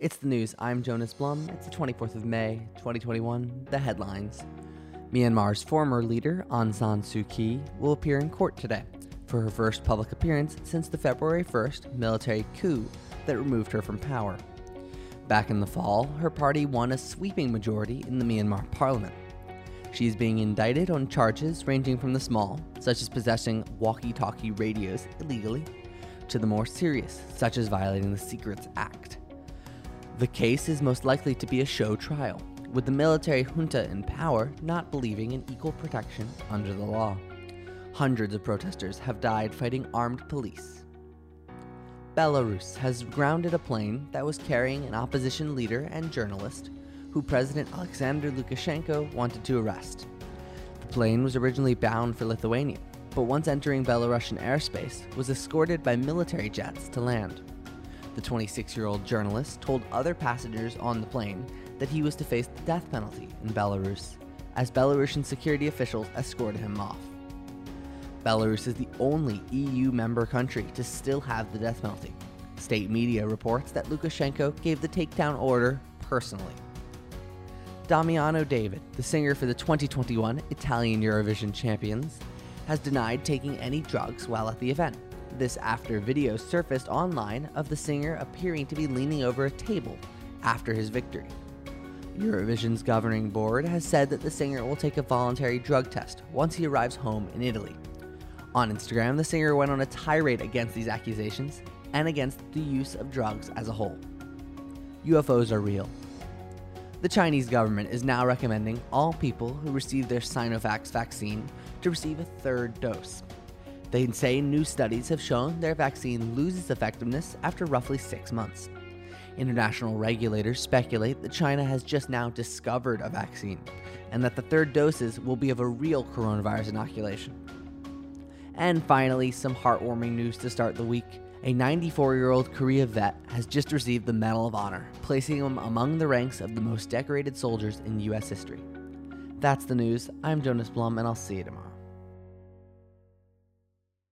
It's the news. I'm Jonas Blum. It's the 24th of May, 2021. The headlines. Myanmar's former leader, Aung San Suu Kyi, will appear in court today for her first public appearance since the February 1st military coup that removed her from power. Back in the fall, her party won a sweeping majority in the Myanmar parliament. She is being indicted on charges ranging from the small, such as possessing walkie-talkie radios illegally, to the more serious, such as violating the Secrets Act. The case is most likely to be a show trial, with the military junta in power not believing in equal protection under the law. Hundreds of protesters have died fighting armed police. Belarus has grounded a plane that was carrying an opposition leader and journalist who President Alexander Lukashenko wanted to arrest. The plane was originally bound for Lithuania, but once entering Belarusian airspace, was escorted by military jets to land. The 26-year-old journalist told other passengers on the plane that he was to face the death penalty in Belarus, as Belarusian security officials escorted him off. Belarus is the only EU member country to still have the death penalty. State media reports that Lukashenko gave the takedown order personally. Damiano David, the singer for the 2021 Italian Eurovision champions, has denied taking any drugs while at the event. This after videos surfaced online of the singer appearing to be leaning over a table after his victory. Eurovision's governing board has said that the singer will take a voluntary drug test once he arrives home in Italy. On Instagram, the singer went on a tirade against these accusations and against the use of drugs as a whole. UFOs are real. The Chinese government is now recommending all people who receive their Sinovac vaccine to receive a third dose. They say new studies have shown their vaccine loses effectiveness after roughly 6 months. International regulators speculate that China has just now discovered a vaccine and that the third doses will be of a real coronavirus inoculation. And finally, some heartwarming news to start the week. A 94-year-old Korea vet has just received the Medal of Honor, placing him among the ranks of the most decorated soldiers in U.S. history. That's the news. I'm Jonas Blum, and I'll see you tomorrow.